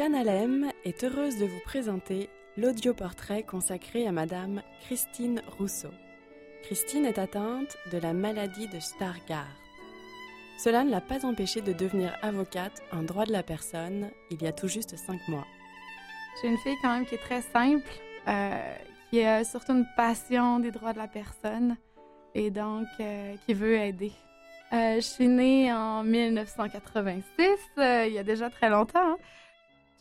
Canal M est heureuse de vous présenter l'audioportrait consacré à Madame Christine Rousseau. Christine est atteinte de la maladie de Stargardt. Cela ne l'a pas empêchée de devenir avocate en droit de la personne il y a tout juste 5 mois. C'est une fille quand même qui est très simple, qui a surtout une passion des droits de la personne et donc qui veut aider. Je suis née en 1986, il y a déjà très longtemps. Hein?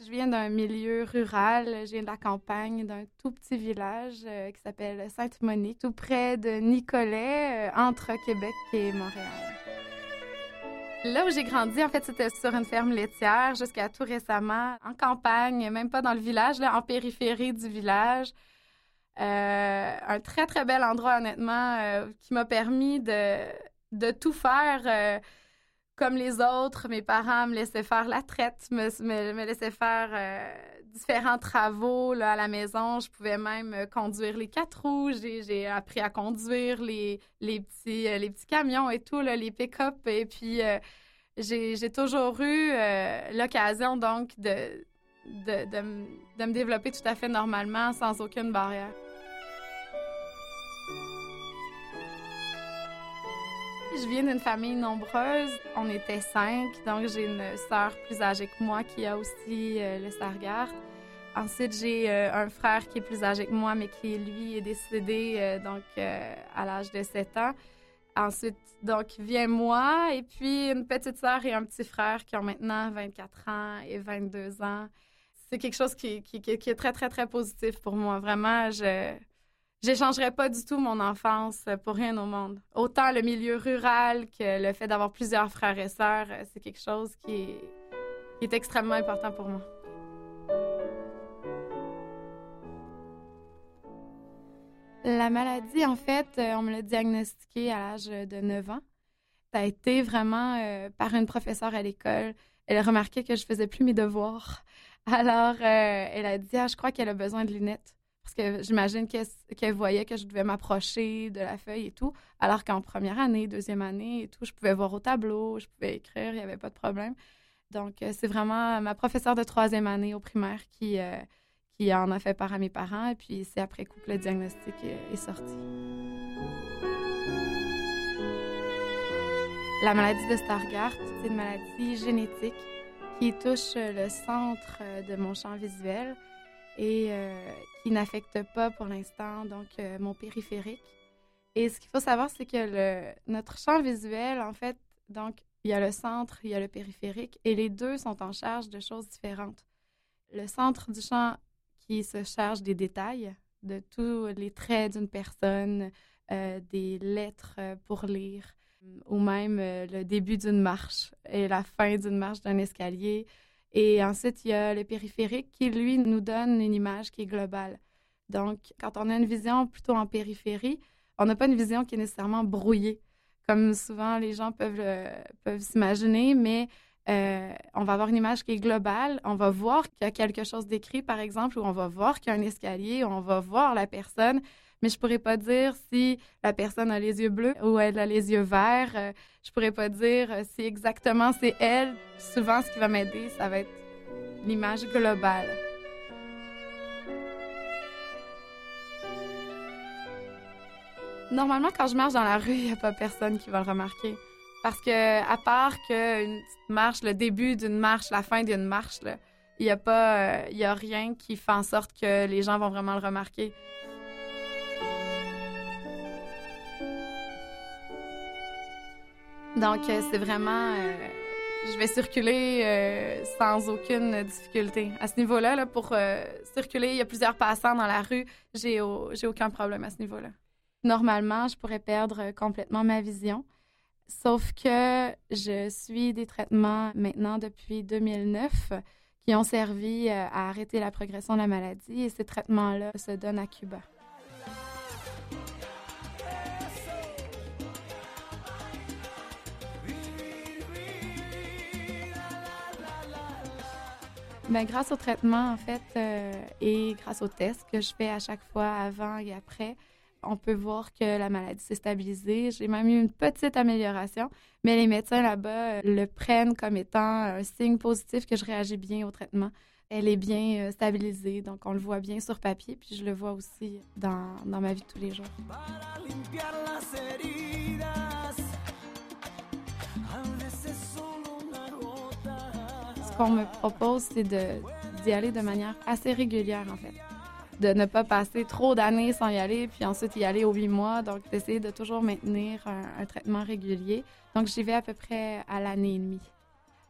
Je viens d'un milieu rural, je viens de la campagne, d'un tout petit village qui s'appelle Sainte-Monique, tout près de Nicolet, entre Québec et Montréal. Là où j'ai grandi, en fait, c'était sur une ferme laitière jusqu'à tout récemment, en campagne, même pas dans le village, là, en périphérie du village. Un très, très bel endroit, honnêtement, qui m'a permis de tout faire comme les autres. Mes parents me laissaient faire la traite, me laissaient faire différents travaux là, à la maison. Je pouvais même conduire les 4 roues. J'ai appris à conduire les petits camions et tout, là, les pick-up. Et puis, j'ai toujours eu l'occasion, donc, de me développer tout à fait normalement, sans aucune barrière. Je viens d'une famille nombreuse. On était 5, donc j'ai une sœur plus âgée que moi qui a aussi le Stargardt. Ensuite, j'ai un frère qui est plus âgé que moi, mais qui, lui, est décédé à l'âge de 7 ans. Ensuite, donc, vient moi, et puis une petite sœur et un petit frère qui ont maintenant 24 ans et 22 ans. C'est quelque chose qui est très, très, très positif pour moi. Vraiment, j'échangerais pas du tout mon enfance pour rien au monde. Autant le milieu rural que le fait d'avoir plusieurs frères et sœurs, c'est quelque chose qui est extrêmement important pour moi. La maladie, en fait, on me l'a diagnostiquée à l'âge de 9 ans. Ça a été vraiment par une professeure à l'école. Elle a remarqué que je faisais plus mes devoirs. Alors, elle a dit « Ah, je crois qu'elle a besoin de lunettes. » Parce que j'imagine qu'elle voyait que je devais m'approcher de la feuille et tout, alors qu'en première année, deuxième année et tout, je pouvais voir au tableau, je pouvais écrire, il n'y avait pas de problème. Donc, c'est vraiment ma professeure de 3e année au primaire qui en a fait part à mes parents. Et puis, c'est après coup que le diagnostic est sorti. La maladie de Stargardt, c'est une maladie génétique qui touche le centre de mon champ visuel et qui n'affecte pas pour l'instant donc mon périphérique. Et ce qu'il faut savoir, c'est que notre champ visuel, en fait, donc il y a le centre, il y a le périphérique, et les deux sont en charge de choses différentes. Le centre du champ qui se charge des détails, de tous les traits d'une personne, des lettres pour lire, ou même le début d'une marche et la fin d'une marche d'un escalier. Et ensuite, il y a le périphérique qui, lui, nous donne une image qui est globale. Donc, quand on a une vision plutôt en périphérie, on n'a pas une vision qui est nécessairement brouillée, comme souvent les gens peuvent s'imaginer, mais on va avoir une image qui est globale. On va voir qu'il y a quelque chose d'écrit, par exemple, ou on va voir qu'il y a un escalier, ou on va voir la personne, mais je ne pourrais pas dire si la personne a les yeux bleus ou elle a les yeux verts. Je ne pourrais pas dire si exactement c'est elle. Souvent, ce qui va m'aider, ça va être l'image globale. Normalement, quand je marche dans la rue, il n'y a pas personne qui va le remarquer. Parce que, à part qu'une petite marche, le début d'une marche, la fin d'une marche, il n'y a pas, il n'y a rien qui fait en sorte que les gens vont vraiment le remarquer. Donc, c'est vraiment... je vais circuler sans aucune difficulté. À ce niveau-là, là, pour circuler, il y a plusieurs passants dans la rue. J'ai aucun problème à ce niveau-là. Normalement, je pourrais perdre complètement ma vision. Sauf que je suis des traitements maintenant depuis 2009 qui ont servi à arrêter la progression de la maladie. Et ces traitements-là se donnent à Cuba. Bien, grâce au traitement, en fait, et grâce aux tests que je fais à chaque fois avant et après, on peut voir que la maladie s'est stabilisée. J'ai même eu une petite amélioration, mais les médecins là-bas le prennent comme étant un signe positif que je réagis bien au traitement. elle est bien stabilisée, donc on le voit bien sur papier, puis je le vois aussi dans ma vie de tous les jours. Ce qu'on me propose, c'est d'y aller de manière assez régulière, en fait. De ne pas passer trop d'années sans y aller, puis ensuite y aller aux 8 mois, donc d'essayer de toujours maintenir un traitement régulier. Donc j'y vais à peu près à l'année et demie.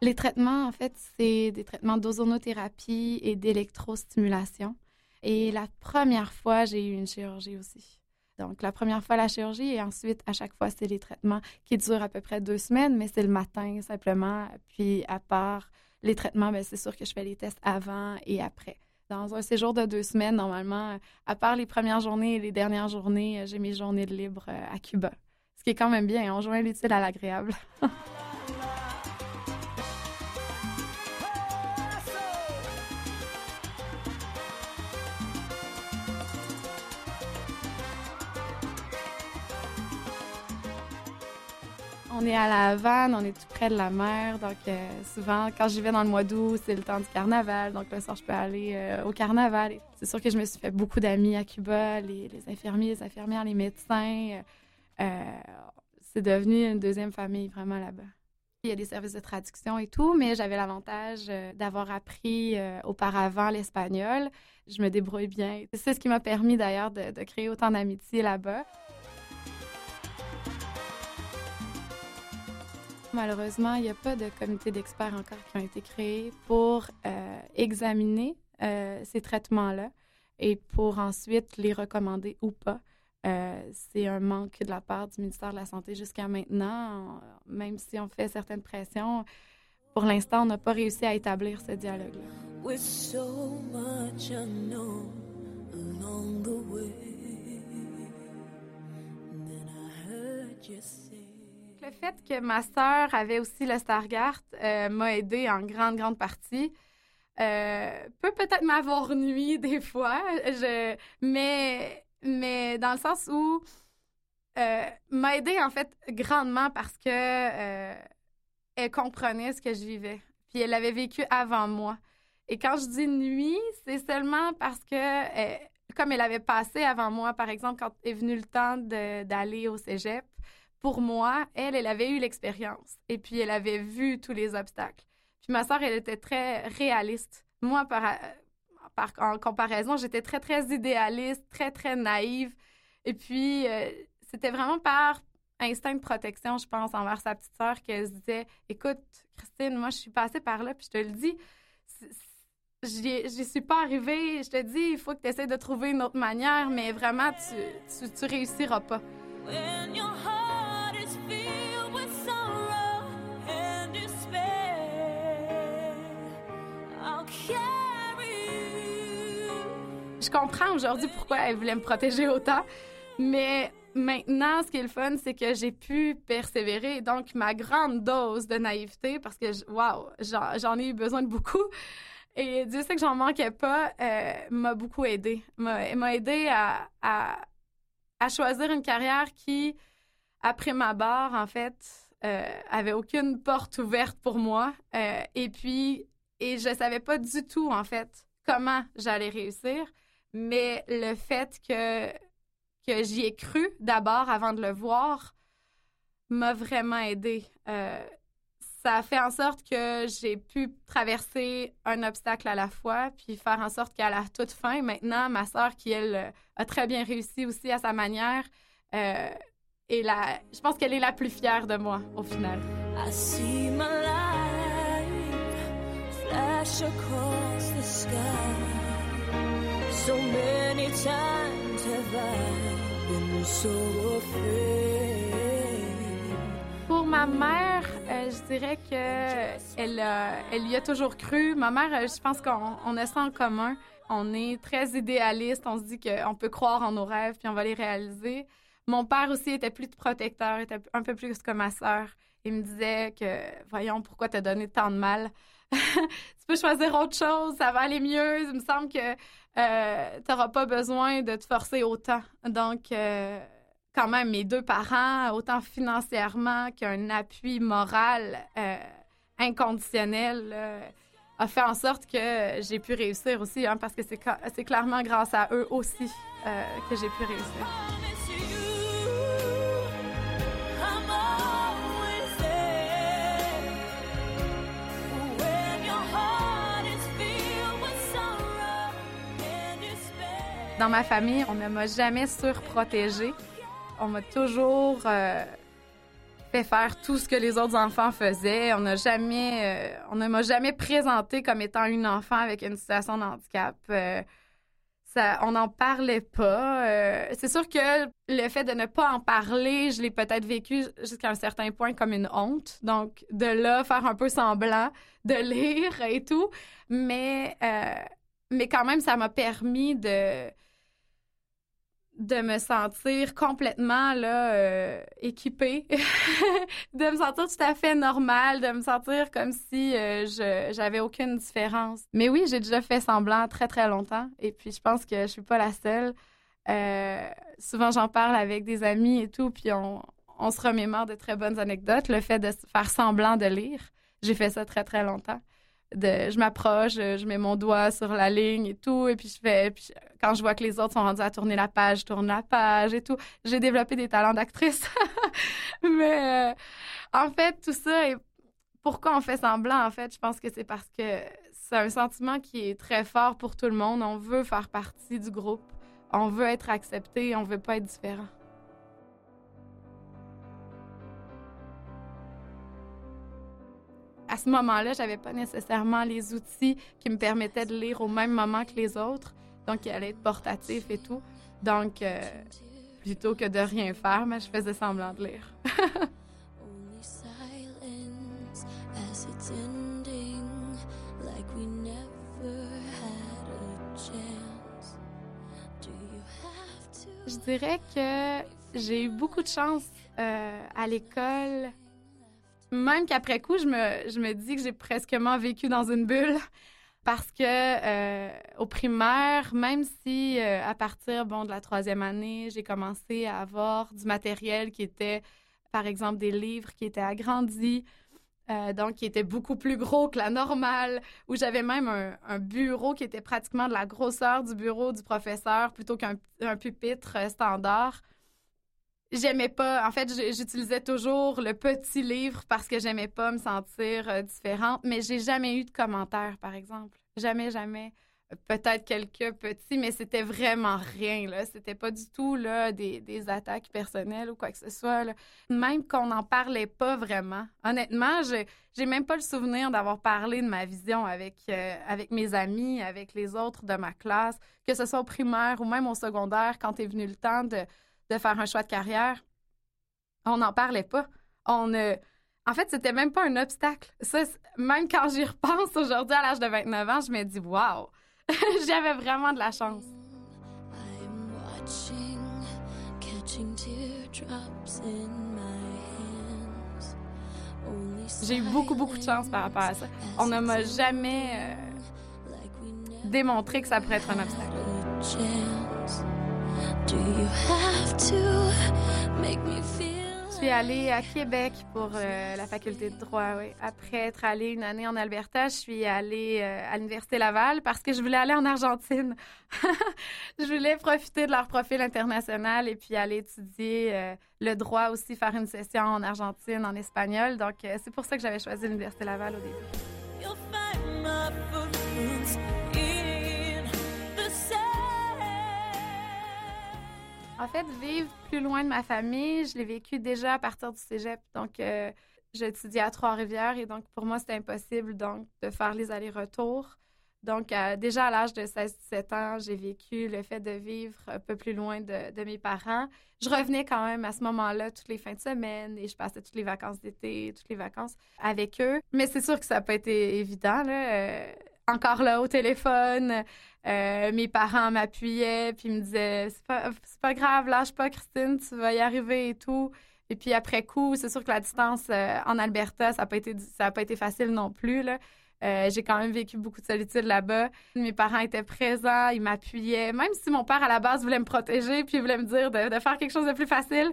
Les traitements, en fait, c'est des traitements d'ozonothérapie et d'électrostimulation. Et la première fois, j'ai eu une chirurgie aussi. Donc, la première fois, la chirurgie, et ensuite, à chaque fois, c'est les traitements qui durent à peu près 2 semaines, mais c'est le matin simplement. Puis, à part les traitements, bien, c'est sûr que je fais les tests avant et après. Dans un séjour de 2 semaines, normalement, à part les premières journées et les dernières journées, j'ai mes journées de libre à Cuba. Ce qui est quand même bien, on joint l'utile à l'agréable. On est à La Havane, on est tout près de la mer, donc souvent, quand j'y vais dans le mois d'août, c'est le temps du carnaval, donc le soir, je peux aller au carnaval. Et c'est sûr que je me suis fait beaucoup d'amis à Cuba, les infirmiers, les infirmières, les médecins. C'est devenu une deuxième famille, vraiment, là-bas. Il y a des services de traduction et tout, mais j'avais l'avantage d'avoir appris auparavant l'espagnol. Je me débrouille bien. C'est ce qui m'a permis, d'ailleurs, de créer autant d'amitié là-bas. Malheureusement, il n'y a pas de comité d'experts encore qui ont été créés pour examiner ces traitements-là et pour ensuite les recommander ou pas. C'est un manque de la part du ministère de la Santé jusqu'à maintenant. Même si on fait certaines pressions, pour l'instant, on n'a pas réussi à établir ce dialogue-là. With so much unknown along the way, then I heard you say. Le fait que ma sœur avait aussi le Stargardt m'a aidée en grande partie. Peut-être m'avoir nui des fois, mais dans le sens où m'a aidée en fait grandement parce que elle comprenait ce que je vivais. Puis elle l'avait vécu avant moi. Et quand je dis nui, c'est seulement parce que comme elle avait passé avant moi, par exemple, quand est venu le temps d'aller au cégep, pour moi, elle avait eu l'expérience et puis elle avait vu tous les obstacles. Puis ma sœur, elle était très réaliste. Moi, en comparaison, j'étais très, très idéaliste, très, très naïve. Et puis, c'était vraiment par instinct de protection, je pense, envers sa petite sœur qu'elle se disait « Écoute, Christine, moi, je suis passée par là, puis je te le dis, j'y suis pas arrivée. Je te dis, il faut que tu essaies de trouver une autre manière, mais vraiment, tu réussiras pas. » Je comprends aujourd'hui pourquoi elle voulait me protéger autant, mais maintenant, ce qui est le fun, c'est que j'ai pu persévérer. Donc, ma grande dose de naïveté, parce que, waouh, j'en ai eu besoin de beaucoup, et Dieu sait que j'en manquais pas, m'a beaucoup aidée. M'a aidée à choisir une carrière qui, après ma barre, en fait, avait aucune porte ouverte pour moi. Et je savais pas du tout, en fait, comment j'allais réussir. Mais le fait que j'y ai cru d'abord avant de le voir m'a vraiment aidée. Ça a fait en sorte que j'ai pu traverser un obstacle à la fois, puis faire en sorte qu'à la toute fin, maintenant, ma sœur, qui, elle, a très bien réussi aussi à sa manière, je pense qu'elle est la plus fière de moi, au final. I see my light flash across the sky. So many times have I been so afraid. Pour ma mère, je dirais qu'elle y a toujours cru. Ma mère, je pense qu'on a ça en commun. On est très idéaliste. On se dit qu'on peut croire en nos rêves puis on va les réaliser. Mon père aussi était plus protecteur, était un peu plus que ma sœur. Il me disait que, voyons, pourquoi t'as donné tant de mal? Tu peux choisir autre chose, ça va aller mieux. Il me semble que t'auras pas besoin de te forcer autant. Donc, quand même, mes 2 parents, autant financièrement qu'un appui moral inconditionnel, a fait en sorte que j'ai pu réussir aussi, hein, parce que c'est clairement grâce à eux aussi que j'ai pu réussir. Dans ma famille, on ne m'a jamais surprotégée. On m'a toujours fait faire tout ce que les autres enfants faisaient. On ne m'a jamais présentée comme étant une enfant avec une situation de handicap. On n'en parlait pas. C'est sûr que le fait de ne pas en parler, je l'ai peut-être vécu jusqu'à un certain point comme une honte. Donc, de là, faire un peu semblant de lire et tout. Mais quand même, ça m'a permis de me sentir complètement là, équipée, de me sentir tout à fait normale, de me sentir comme si j'avais aucune différence. Mais oui, j'ai déjà fait semblant très, très longtemps. Et puis, je pense que je ne suis pas la seule. Souvent, j'en parle avec des amis et tout, puis on se remémore de très bonnes anecdotes. Le fait de faire semblant de lire, j'ai fait ça très, très longtemps. Je m'approche, je mets mon doigt sur la ligne et tout, et puis quand je vois que les autres sont rendus à tourner la page, je tourne la page et tout. J'ai développé des talents d'actrice. Mais en fait, tout ça, et pourquoi on fait semblant, en fait, je pense que c'est parce que c'est un sentiment qui est très fort pour tout le monde. On veut faire partie du groupe, on veut être accepté, on veut pas être différent. À ce moment-là, j'avais pas nécessairement les outils qui me permettaient de lire au même moment que les autres. Donc, il allait être portatif et tout. Donc, plutôt que de rien faire, mais je faisais semblant de lire. Je dirais que j'ai eu beaucoup de chance à l'école. Même qu'après coup, je me dis que j'ai presquement vécu dans une bulle parce que au primaire, même si à partir de la troisième année, j'ai commencé à avoir du matériel qui était, par exemple, des livres qui étaient agrandis, donc qui étaient beaucoup plus gros que la normale, où j'avais même un bureau qui était pratiquement de la grosseur du bureau du professeur plutôt qu'un pupitre standard. J'aimais pas... En fait, j'utilisais toujours le petit livre parce que j'aimais pas me sentir différente, mais j'ai jamais eu de commentaires, par exemple. Jamais, jamais. Peut-être quelques petits, mais c'était vraiment rien, là. C'était pas du tout, là, des attaques personnelles ou quoi que ce soit, là. Même qu'on n'en parlait pas vraiment. Honnêtement, j'ai même pas le souvenir d'avoir parlé de ma vision avec mes amis, avec les autres de ma classe, que ce soit au primaire ou même au secondaire, quand est venu le temps de faire un choix de carrière, on n'en parlait pas. En fait, c'était même pas un obstacle. Ça, même quand j'y repense aujourd'hui, à l'âge de 29 ans, je me dis « Wow! » J'avais vraiment de la chance. J'ai eu beaucoup, beaucoup de chance par rapport à ça. On ne m'a jamais démontré que ça pourrait être un obstacle. Je suis allée à Québec pour la faculté de droit, oui. Après être allée une année en Alberta, je suis allée à l'Université Laval parce que je voulais aller en Argentine. Je voulais profiter de leur profil international et puis aller étudier le droit aussi, faire une session en Argentine, en espagnol. Donc, c'est pour ça que j'avais choisi l'Université Laval au début. En fait, vivre plus loin de ma famille, je l'ai vécu déjà à partir du cégep. Donc, j'étudiais à Trois-Rivières et donc, pour moi, c'était impossible donc, de faire les allers-retours. Donc, déjà à l'âge de 16-17 ans, j'ai vécu le fait de vivre un peu plus loin de mes parents. Je revenais quand même à ce moment-là toutes les fins de semaine et je passais toutes les vacances d'été, toutes les vacances avec eux. Mais c'est sûr que ça n'a pas été évident, là. Encore là, au téléphone, mes parents m'appuyaient, puis ils me disaient « C'est pas grave, lâche pas, Christine, tu vas y arriver et tout. » Et puis après coup, c'est sûr que la distance en Alberta, ça a pas été facile non plus, là. J'ai quand même vécu beaucoup de solitude là-bas. Mes parents étaient présents, ils m'appuyaient. Même si mon père, à la base, voulait me protéger, puis il voulait me dire de faire quelque chose de plus facile,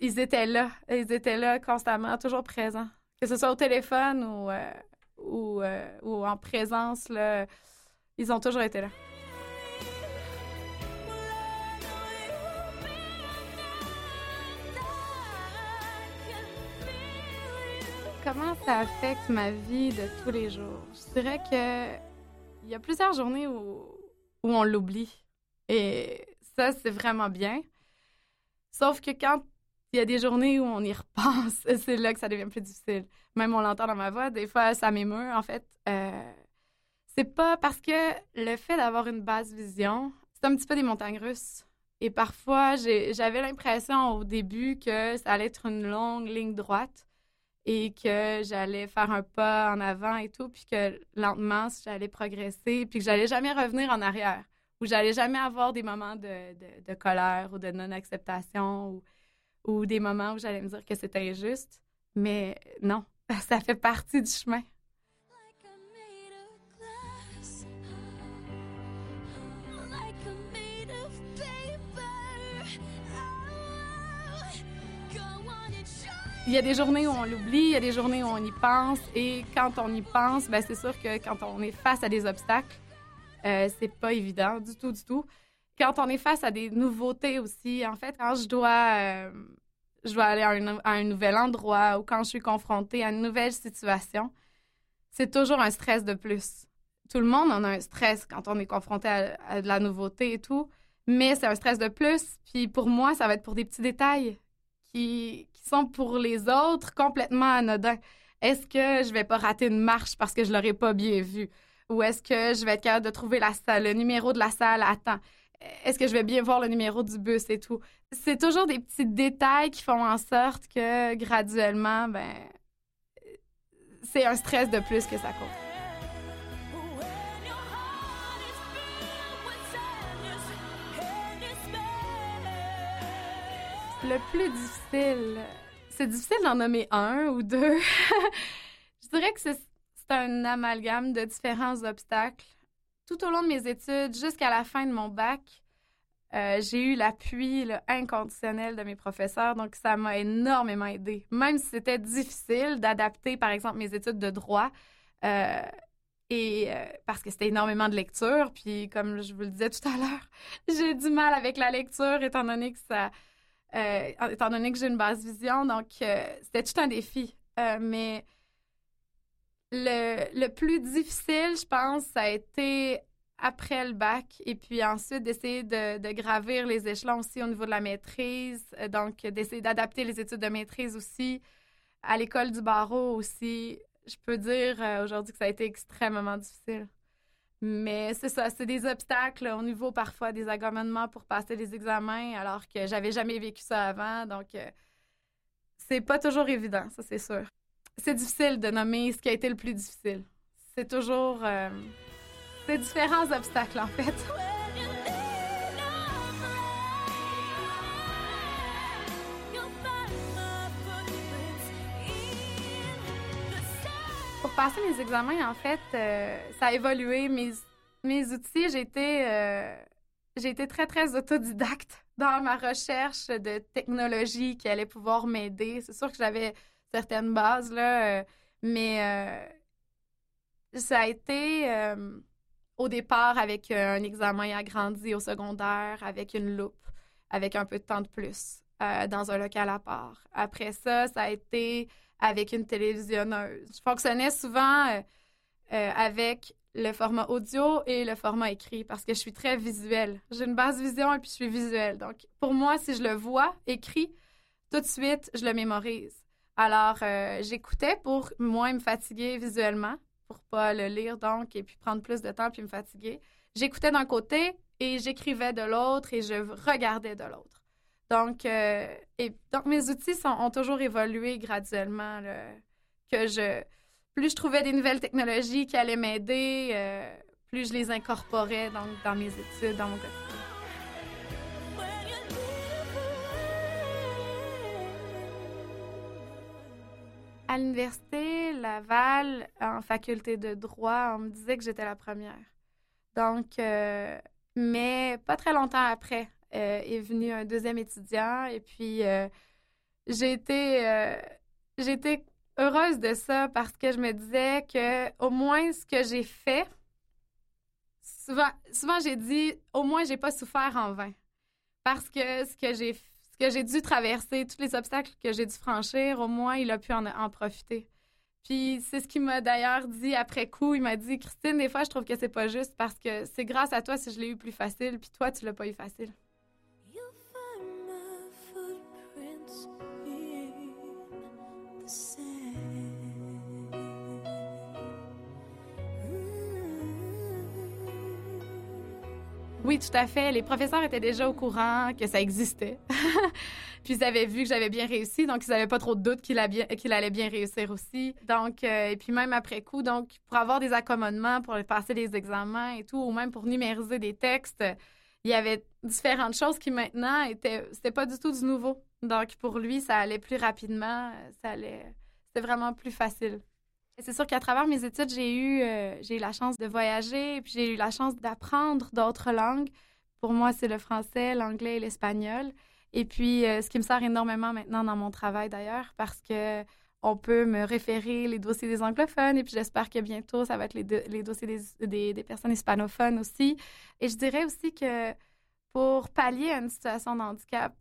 ils étaient là constamment, toujours présents. Que ce soit au téléphone ou... ou en présence, là, ils ont toujours été là. Comment ça affecte ma vie de tous les jours? Je dirais qu'il y a plusieurs journées où on l'oublie. Et ça, c'est vraiment bien. Sauf que quand il y a des journées où on y repense, c'est là que ça devient plus difficile. Même on l'entend dans ma voix, des fois, ça m'émeut. En fait, c'est pas parce que le fait d'avoir une basse vision, c'est un petit peu des montagnes russes. Et parfois, j'avais l'impression au début que ça allait être une longue ligne droite. Et que j'allais faire un pas en avant et tout, puis que lentement, j'allais progresser, puis que j'allais jamais revenir en arrière, ou j'allais jamais avoir des moments de colère ou de non-acceptation ou des moments où j'allais me dire que c'était injuste. Mais non, ça fait partie du chemin. Il y a des journées où on l'oublie, il y a des journées où on y pense. Et quand on y pense, ben c'est sûr que quand on est face à des obstacles, c'est pas évident du tout, du tout. Quand on est face à des nouveautés aussi, en fait, quand je dois aller à un nouvel endroit ou quand je suis confrontée à une nouvelle situation, c'est toujours un stress de plus. Tout le monde en a un stress quand on est confronté à de la nouveauté et tout, mais c'est un stress de plus. Puis pour moi, ça va être pour des petits détails qui sont pour les autres complètement anodins. Est-ce que je vais pas rater une marche parce que je l'aurais pas bien vue? Ou est-ce que je vais être capable de trouver le numéro de la salle à temps? Est-ce que je vais bien voir le numéro du bus et tout? C'est toujours des petits détails qui font en sorte que graduellement, ben, c'est un stress de plus que ça cause. Le plus difficile, c'est difficile d'en nommer un ou deux. Je dirais que c'est un amalgame de différents obstacles. Tout au long de mes études, jusqu'à la fin de mon bac, j'ai eu l'appui inconditionnel de mes professeurs, donc ça m'a énormément aidée. Même si c'était difficile d'adapter, par exemple, mes études de droit, parce que c'était énormément de lecture, puis comme je vous le disais tout à l'heure, j'ai du mal avec la lecture, étant donné que j'ai une basse vision, donc c'était tout un défi. Mais le plus difficile, je pense, ça a été après le bac et puis ensuite d'essayer de gravir les échelons aussi au niveau de la maîtrise, donc d'essayer d'adapter les études de maîtrise aussi à l'école du barreau aussi. Je peux dire aujourd'hui que ça a été extrêmement difficile. Mais c'est ça, c'est des obstacles au niveau parfois des agglomérements pour passer les examens, alors que j'avais jamais vécu ça avant, donc c'est pas toujours évident, ça c'est sûr. C'est difficile de nommer ce qui a été le plus difficile. C'est toujours... c'est différents obstacles en fait. Passer mes examens, en fait, ça a évolué. Mes outils, j'ai été très, très autodidacte dans ma recherche de technologies qui allaient pouvoir m'aider. C'est sûr que j'avais certaines bases, là, mais ça a été au départ avec un examen agrandi au secondaire, avec une loupe, avec un peu de temps de plus, dans un local à part. Après ça, ça a été... avec une télévisionneuse. Je fonctionnais souvent avec le format audio et le format écrit parce que je suis très visuelle. J'ai une basse vision et puis je suis visuelle. Donc, pour moi, si je le vois écrit, tout de suite, je le mémorise. Alors, j'écoutais pour moins me fatiguer visuellement, pour pas le lire donc et puis prendre plus de temps puis me fatiguer. J'écoutais d'un côté et j'écrivais de l'autre et je regardais de l'autre. Donc mes outils ont toujours évolué graduellement. Là, plus je trouvais des nouvelles technologies qui allaient m'aider, plus je les incorporais donc, dans mes études, dans mon quotidien. À l'Université Laval, en faculté de droit, on me disait que j'étais la première. Donc, mais pas très longtemps après, est venu un deuxième étudiant et puis j'ai été heureuse de ça parce que je me disais que au moins ce que j'ai fait, souvent j'ai dit au moins j'ai pas souffert en vain parce que ce que j'ai dû traverser, tous les obstacles que j'ai dû franchir, au moins il a pu en profiter. Puis c'est ce qu'il m'a d'ailleurs dit après coup. Il m'a dit « Christine, des fois, je trouve que c'est pas juste parce que c'est grâce à toi si je l'ai eu plus facile, puis toi, tu l'as pas eu facile. » Oui, tout à fait. Les professeurs étaient déjà au courant que ça existait. Puis ils avaient vu que j'avais bien réussi, donc ils n'avaient pas trop de doutes qu'il allait bien réussir aussi. Donc, et puis même après coup, donc pour avoir des accommodements, pour passer les examens et tout, ou même pour numériser des textes, il y avait différentes choses qui maintenant c'était pas du tout du nouveau. Donc pour lui, ça allait plus rapidement, c'était vraiment plus facile. C'est sûr qu'à travers mes études, j'ai eu la chance de voyager et puis j'ai eu la chance d'apprendre d'autres langues. Pour moi, c'est le français, l'anglais et l'espagnol. Et puis, ce qui me sert énormément maintenant dans mon travail d'ailleurs, parce que on peut me référer les dossiers des anglophones et puis j'espère que bientôt, ça va être les dossiers des personnes hispanophones aussi. Et je dirais aussi que pour pallier à une situation de handicap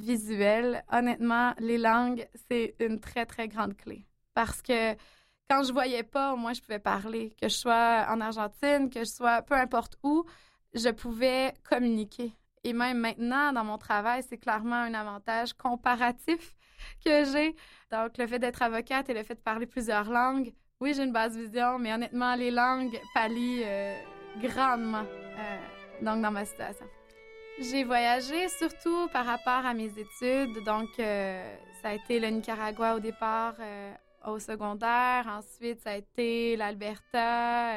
visuel, honnêtement, les langues, c'est une très, très grande clé. Parce que quand je voyais pas, moi, je pouvais parler. Que je sois en Argentine, que je sois peu importe où, je pouvais communiquer. Et même maintenant, dans mon travail, c'est clairement un avantage comparatif que j'ai. Donc, le fait d'être avocate et le fait de parler plusieurs langues, oui, j'ai une basse vision, mais honnêtement, les langues pallient grandement donc dans ma situation. J'ai voyagé surtout par rapport à mes études. Donc, ça a été le Nicaragua au départ, au secondaire. Ensuite, ça a été l'Alberta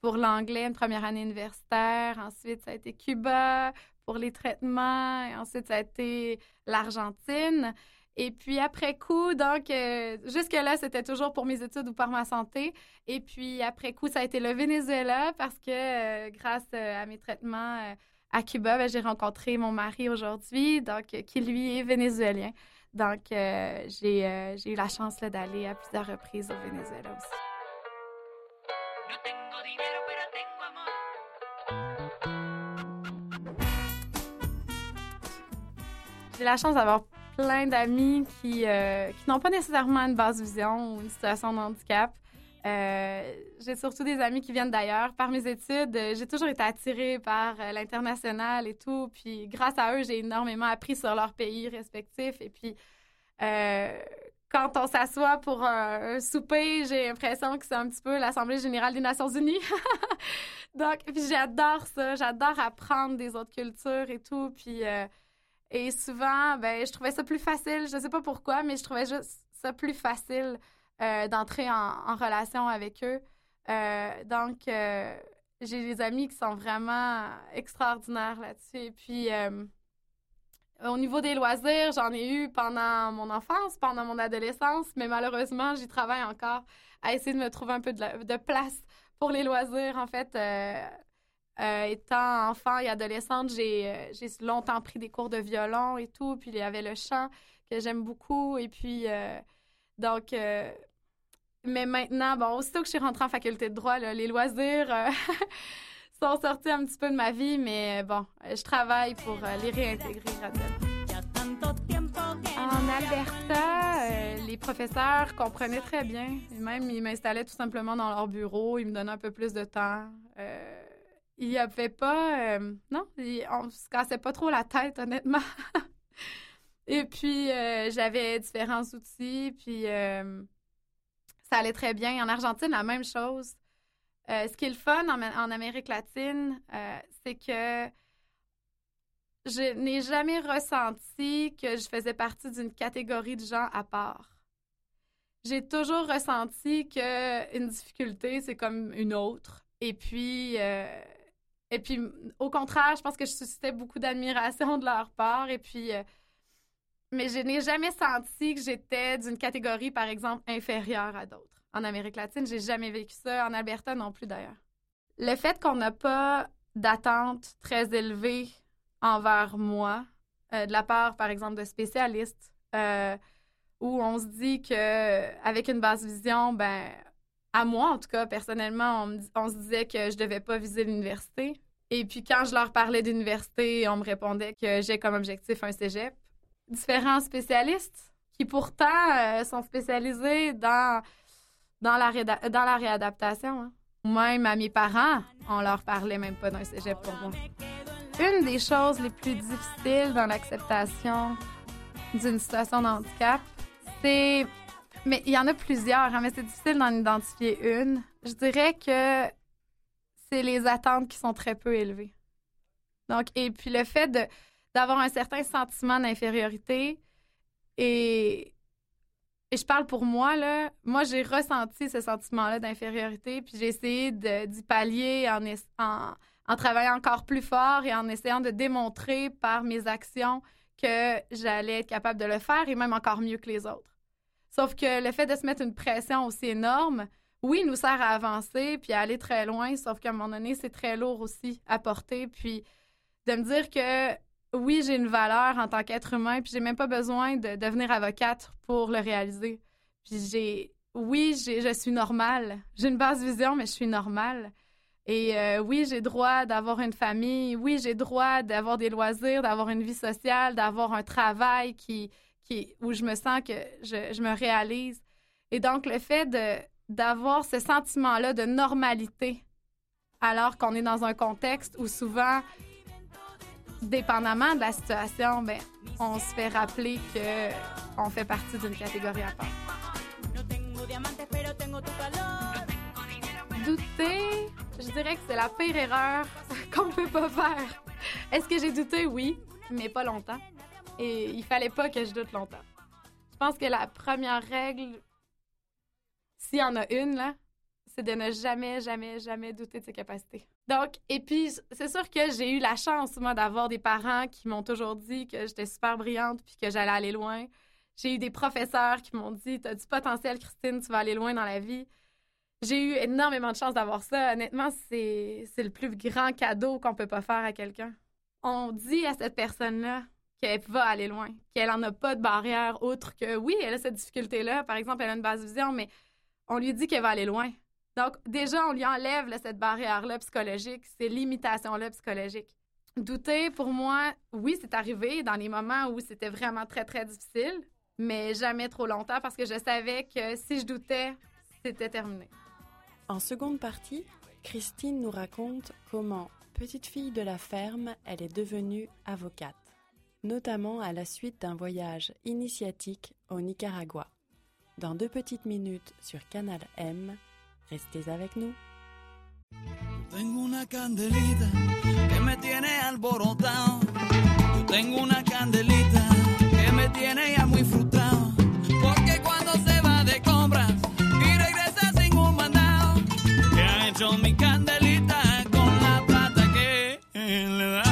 pour l'anglais, une première année universitaire. Ensuite, ça a été Cuba pour les traitements. Et ensuite, ça a été l'Argentine. Et puis, après coup, donc, jusque-là, c'était toujours pour mes études ou par ma santé. Et puis, après coup, ça a été le Venezuela parce que grâce à mes traitements à Cuba, j'ai rencontré mon mari aujourd'hui, donc, qui, lui, est vénézuélien. Donc, j'ai eu la chance là, d'aller à plusieurs reprises au Venezuela aussi. J'ai la chance d'avoir plein d'amis qui n'ont pas nécessairement une basse vision ou une situation de handicap. J'ai surtout des amis qui viennent d'ailleurs. Par mes études, j'ai toujours été attirée par l'international et tout. Puis grâce à eux, j'ai énormément appris sur leurs pays respectifs. Et puis, quand on s'assoit pour un souper, j'ai l'impression que c'est un petit peu l'Assemblée générale des Nations Unies. Donc, puis j'adore ça. J'adore apprendre des autres cultures et tout. Puis, et souvent, je trouvais ça plus facile. Je sais pas pourquoi, mais je trouvais juste ça plus facile d'entrer en relation avec eux. Donc, j'ai des amis qui sont vraiment extraordinaires là-dessus. Et puis, au niveau des loisirs, j'en ai eu pendant mon enfance, pendant mon adolescence, mais malheureusement, j'y travaille encore à essayer de me trouver un peu de place pour les loisirs. En fait, étant enfant et adolescente, j'ai longtemps pris des cours de violon et tout. Puis, il y avait le chant que j'aime beaucoup. Et puis... Donc, mais maintenant, bon, aussitôt que je suis rentrée en faculté de droit, là, les loisirs sont sortis un petit peu de ma vie, mais bon, je travaille pour les réintégrer. En Alberta, les professeurs comprenaient très bien. Et même, ils m'installaient tout simplement dans leur bureau. Ils me donnaient un peu plus de temps. Il n'y avait pas... on ne se cassait pas trop la tête, honnêtement. Et puis, j'avais différents outils, puis ça allait très bien. En Argentine, la même chose. Ce qui est le fun en Amérique latine, c'est que je n'ai jamais ressenti que je faisais partie d'une catégorie de gens à part. J'ai toujours ressenti qu'une difficulté, c'est comme une autre. Et puis, au contraire, je pense que je suscitais beaucoup d'admiration de leur part. Et puis... Mais je n'ai jamais senti que j'étais d'une catégorie, par exemple, inférieure à d'autres. En Amérique latine, j'ai jamais vécu ça. En Alberta, non plus, d'ailleurs. Le fait qu'on n'a pas d'attente très élevée envers moi, de la part, par exemple, de spécialistes où on se dit qu'avec une basse vision, ben, à moi en tout cas, personnellement, on se disait que je devais pas viser l'université. Et puis quand je leur parlais d'université, on me répondait que j'ai comme objectif un cégep. Différents spécialistes qui pourtant sont spécialisés dans la réadaptation, hein. Même à mes parents, on leur parlait même pas d'un cégep pour moi. Une des choses les plus difficiles dans l'acceptation d'une situation de handicap, c'est... Mais il y en a plusieurs, hein, mais c'est difficile d'en identifier une. Je dirais que c'est les attentes qui sont très peu élevées. Donc, et puis le fait d'avoir un certain sentiment d'infériorité et je parle pour moi, là. Moi, j'ai ressenti ce sentiment-là d'infériorité, puis j'ai essayé d'y pallier en travaillant encore plus fort et en essayant de démontrer par mes actions que j'allais être capable de le faire et même encore mieux que les autres. Sauf que le fait de se mettre une pression aussi énorme, oui, nous sert à avancer puis à aller très loin, sauf qu'à un moment donné, c'est très lourd aussi à porter. Puis de me dire que oui, j'ai une valeur en tant qu'être humain, puis j'ai même pas besoin de devenir avocate pour le réaliser. Puis je suis normale. J'ai une basse vision, mais je suis normale. Et oui, j'ai droit d'avoir une famille. Oui, j'ai droit d'avoir des loisirs, d'avoir une vie sociale, d'avoir un travail où je me sens que je me réalise. Et donc, le fait d'avoir ce sentiment-là de normalité, alors qu'on est dans un contexte où souvent... Dépendamment de la situation, ben, on se fait rappeler qu'on fait partie d'une catégorie à part. Douter, je dirais que c'est la pire erreur qu'on peut pas faire. Est-ce que j'ai douté? Oui, mais pas longtemps. Et il fallait pas que je doute longtemps. Je pense que la première règle, s'il y en a une, là, c'est de ne jamais, jamais, jamais douter de ses capacités. Donc, et puis, c'est sûr que j'ai eu la chance, moi, d'avoir des parents qui m'ont toujours dit que j'étais super brillante puis que j'allais aller loin. J'ai eu des professeurs qui m'ont dit « T'as du potentiel, Christine, tu vas aller loin dans la vie. » J'ai eu énormément de chance d'avoir ça. Honnêtement, c'est le plus grand cadeau qu'on peut pas faire à quelqu'un. On dit à cette personne-là qu'elle va aller loin, qu'elle en a pas de barrière autre que, oui, elle a cette difficulté-là. Par exemple, elle a une basse vision, mais on lui dit qu'elle va aller loin. Donc, déjà, on lui enlève là, cette barrière-là psychologique, ces limitations-là psychologiques. Douter, pour moi, oui, c'est arrivé dans les moments où c'était vraiment très, très difficile, mais jamais trop longtemps parce que je savais que si je doutais, c'était terminé. En seconde partie, Christine nous raconte comment, petite fille de la ferme, elle est devenue avocate, notamment à la suite d'un voyage initiatique au Nicaragua. Dans 2 petites minutes sur Canal M, restez avec nous. Yo tengo una candelita que me tiene alborotado. Yo tengo una candelita que me tiene ya muy frustrado. Porque cuando se va de compras y regresa sin un mandado, ¿qué ha hecho mi candelita con la plata que le da?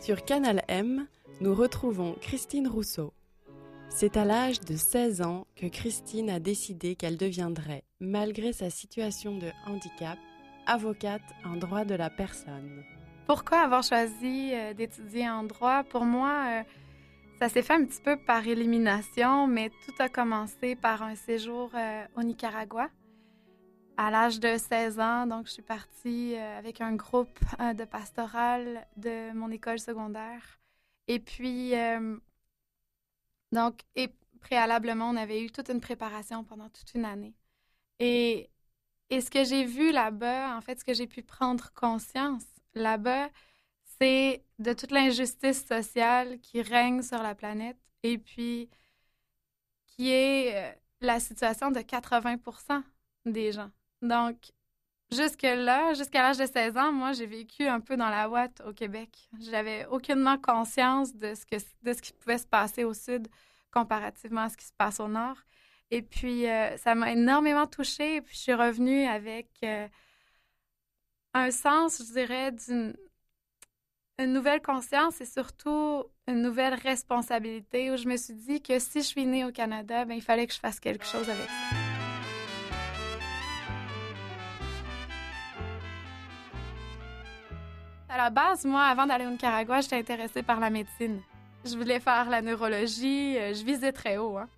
Sur Canal M, nous retrouvons Christine Rousseau. C'est à l'âge de 16 ans que Christine a décidé qu'elle deviendrait, malgré sa situation de handicap, avocate en droit de la personne. Pourquoi avoir choisi d'étudier en droit? Pour moi, ça s'est fait un petit peu par élimination, mais tout a commencé par un séjour au Nicaragua. À l'âge de 16 ans, donc je suis partie avec un groupe de pastorale de mon école secondaire. Et puis, préalablement, on avait eu toute une préparation pendant toute une année. Et ce que j'ai vu là-bas, en fait, ce que j'ai pu prendre conscience là-bas, c'est de toute l'injustice sociale qui règne sur la planète et puis qui est la situation de 80% des gens. Donc, jusqu'à l'âge de 16 ans, moi, j'ai vécu un peu dans la ouate au Québec. Je n'avais aucunement conscience de ce qui pouvait se passer au sud comparativement à ce qui se passe au nord. Et puis, ça m'a énormément touchée. Et puis, je suis revenue avec un sens, je dirais, une nouvelle conscience et surtout une nouvelle responsabilité où je me suis dit que si je suis née au Canada, bien, il fallait que je fasse quelque chose avec ça. À la base, moi, avant d'aller au Nicaragua, j'étais intéressée par la médecine. Je voulais faire la neurologie, je visais très haut. Hein?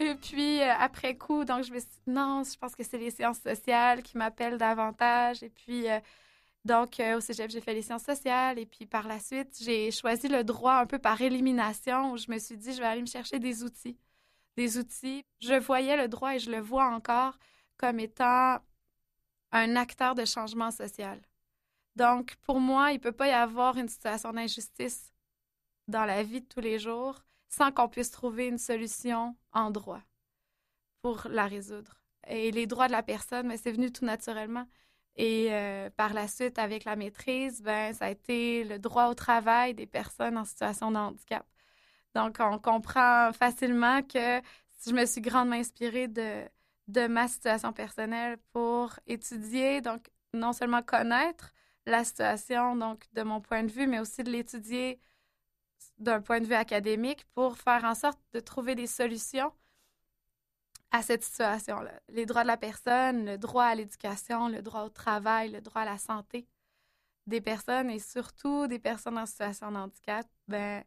Et puis, après coup, donc, je me suis dit, non, je pense que c'est les sciences sociales qui m'appellent davantage. Et puis, au cégep, j'ai fait les sciences sociales. Et puis, par la suite, j'ai choisi le droit un peu par élimination où je me suis dit, je vais aller me chercher des outils. Des outils. Je voyais le droit et je le vois encore comme étant un acteur de changement social. Donc, pour moi, il ne peut pas y avoir une situation d'injustice dans la vie de tous les jours sans qu'on puisse trouver une solution en droit pour la résoudre. Et les droits de la personne, bien, c'est venu tout naturellement. Et par la suite, avec la maîtrise, bien, ça a été le droit au travail des personnes en situation de handicap. Donc, on comprend facilement que je me suis grandement inspirée de ma situation personnelle pour étudier, donc non seulement connaître la situation, donc, de mon point de vue, mais aussi de l'étudier d'un point de vue académique pour faire en sorte de trouver des solutions à cette situation-là. Les droits de la personne, le droit à l'éducation, le droit au travail, le droit à la santé des personnes et surtout des personnes en situation de handicap, bien,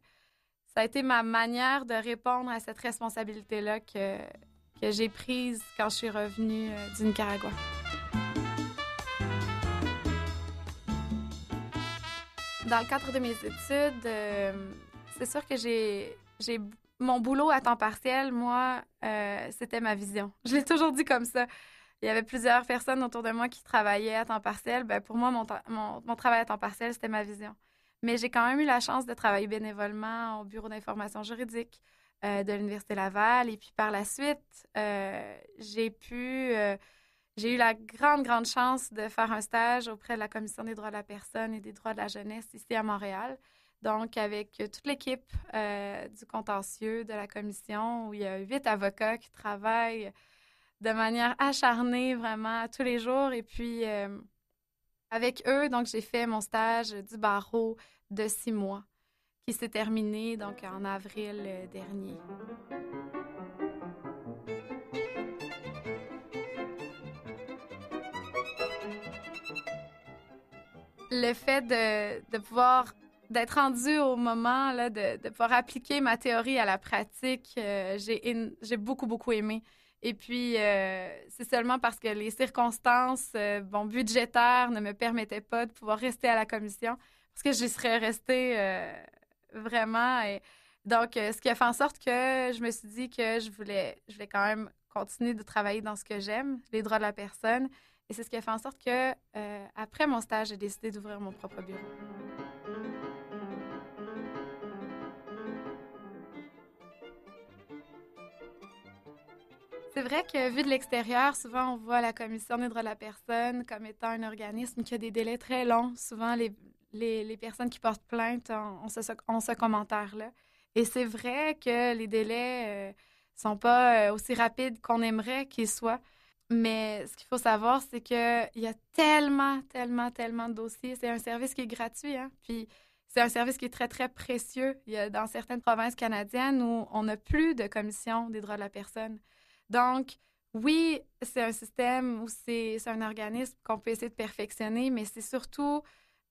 ça a été ma manière de répondre à cette responsabilité-là que j'ai prise quand je suis revenue du Nicaragua. Dans le cadre de mes études, c'est sûr que j'ai mon boulot à temps partiel, moi, c'était ma vision. Je l'ai toujours dit comme ça. Il y avait plusieurs personnes autour de moi qui travaillaient à temps partiel. Bien, pour moi, mon travail à temps partiel, c'était ma vision. Mais j'ai quand même eu la chance de travailler bénévolement au Bureau d'information juridique de l'Université Laval. Et puis par la suite, j'ai eu la grande chance de faire un stage auprès de la Commission des droits de la personne et des droits de la jeunesse ici à Montréal. Donc, avec toute l'équipe du contentieux de la commission, où il y a 8 avocats qui travaillent de manière acharnée vraiment tous les jours. Et puis, avec eux, donc, j'ai fait mon stage du barreau de 6 mois qui s'est terminé donc, en avril dernier. Le fait d'être rendue au moment là, de pouvoir appliquer ma théorie à la pratique, j'ai beaucoup aimé. Et puis, c'est seulement parce que les circonstances budgétaires ne me permettaient pas de pouvoir rester à la commission, parce que j'y serais restée vraiment. Et donc, ce qui a fait en sorte que je me suis dit que je voulais quand même continuer de travailler dans ce que j'aime, les droits de la personne. Et c'est ce qui a fait en sorte que, après mon stage, j'ai décidé d'ouvrir mon propre bureau. C'est vrai que, vu de l'extérieur, souvent, on voit la Commission des droits de la personne comme étant un organisme qui a des délais très longs. Souvent, les personnes qui portent plainte ont ce commentaire-là. Et c'est vrai que les délais sont pas aussi rapides qu'on aimerait qu'ils soient. Mais ce qu'il faut savoir, c'est qu'il y a tellement de dossiers. C'est un service qui est gratuit. Hein? Puis C'est un service qui est très, très précieux. Il y a dans certaines provinces canadiennes où on n'a plus de commission des droits de la personne. Donc, oui, c'est un système ou c'est un organisme qu'on peut essayer de perfectionner, mais c'est surtout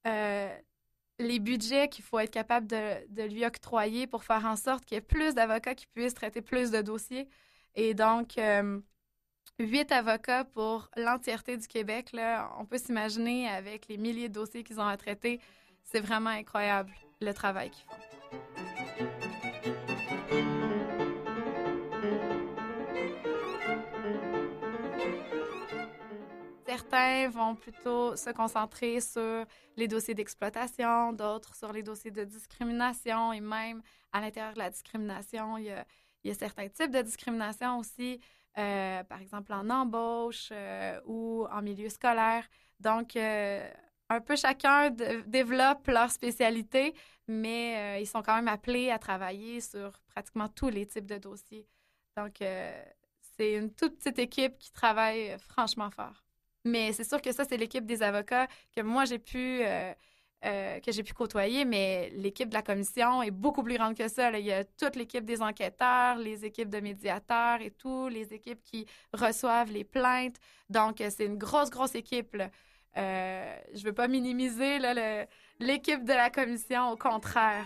les budgets qu'il faut être capable de lui octroyer pour faire en sorte qu'il y ait plus d'avocats qui puissent traiter plus de dossiers. Et donc, 8 avocats pour l'entièreté du Québec, là, on peut s'imaginer avec les milliers de dossiers qu'ils ont à traiter. C'est vraiment incroyable, le travail qu'ils font. Certains vont plutôt se concentrer sur les dossiers d'exploitation, d'autres sur les dossiers de discrimination et même à l'intérieur de la discrimination, il y a certains types de discrimination aussi, par exemple en embauche ou en milieu scolaire. Donc, un peu chacun développe leur spécialité, mais ils sont quand même appelés à travailler sur pratiquement tous les types de dossiers. Donc, c'est une toute petite équipe qui travaille franchement fort. Mais c'est sûr que ça, c'est l'équipe des avocats que moi, j'ai pu côtoyer, mais l'équipe de la commission est beaucoup plus grande que ça. Là. Il y a toute l'équipe des enquêteurs, les équipes de médiateurs et tout, les équipes qui reçoivent les plaintes. Donc, c'est une grosse, grosse équipe. Là. Je ne veux pas minimiser là, l'équipe de la commission, au contraire.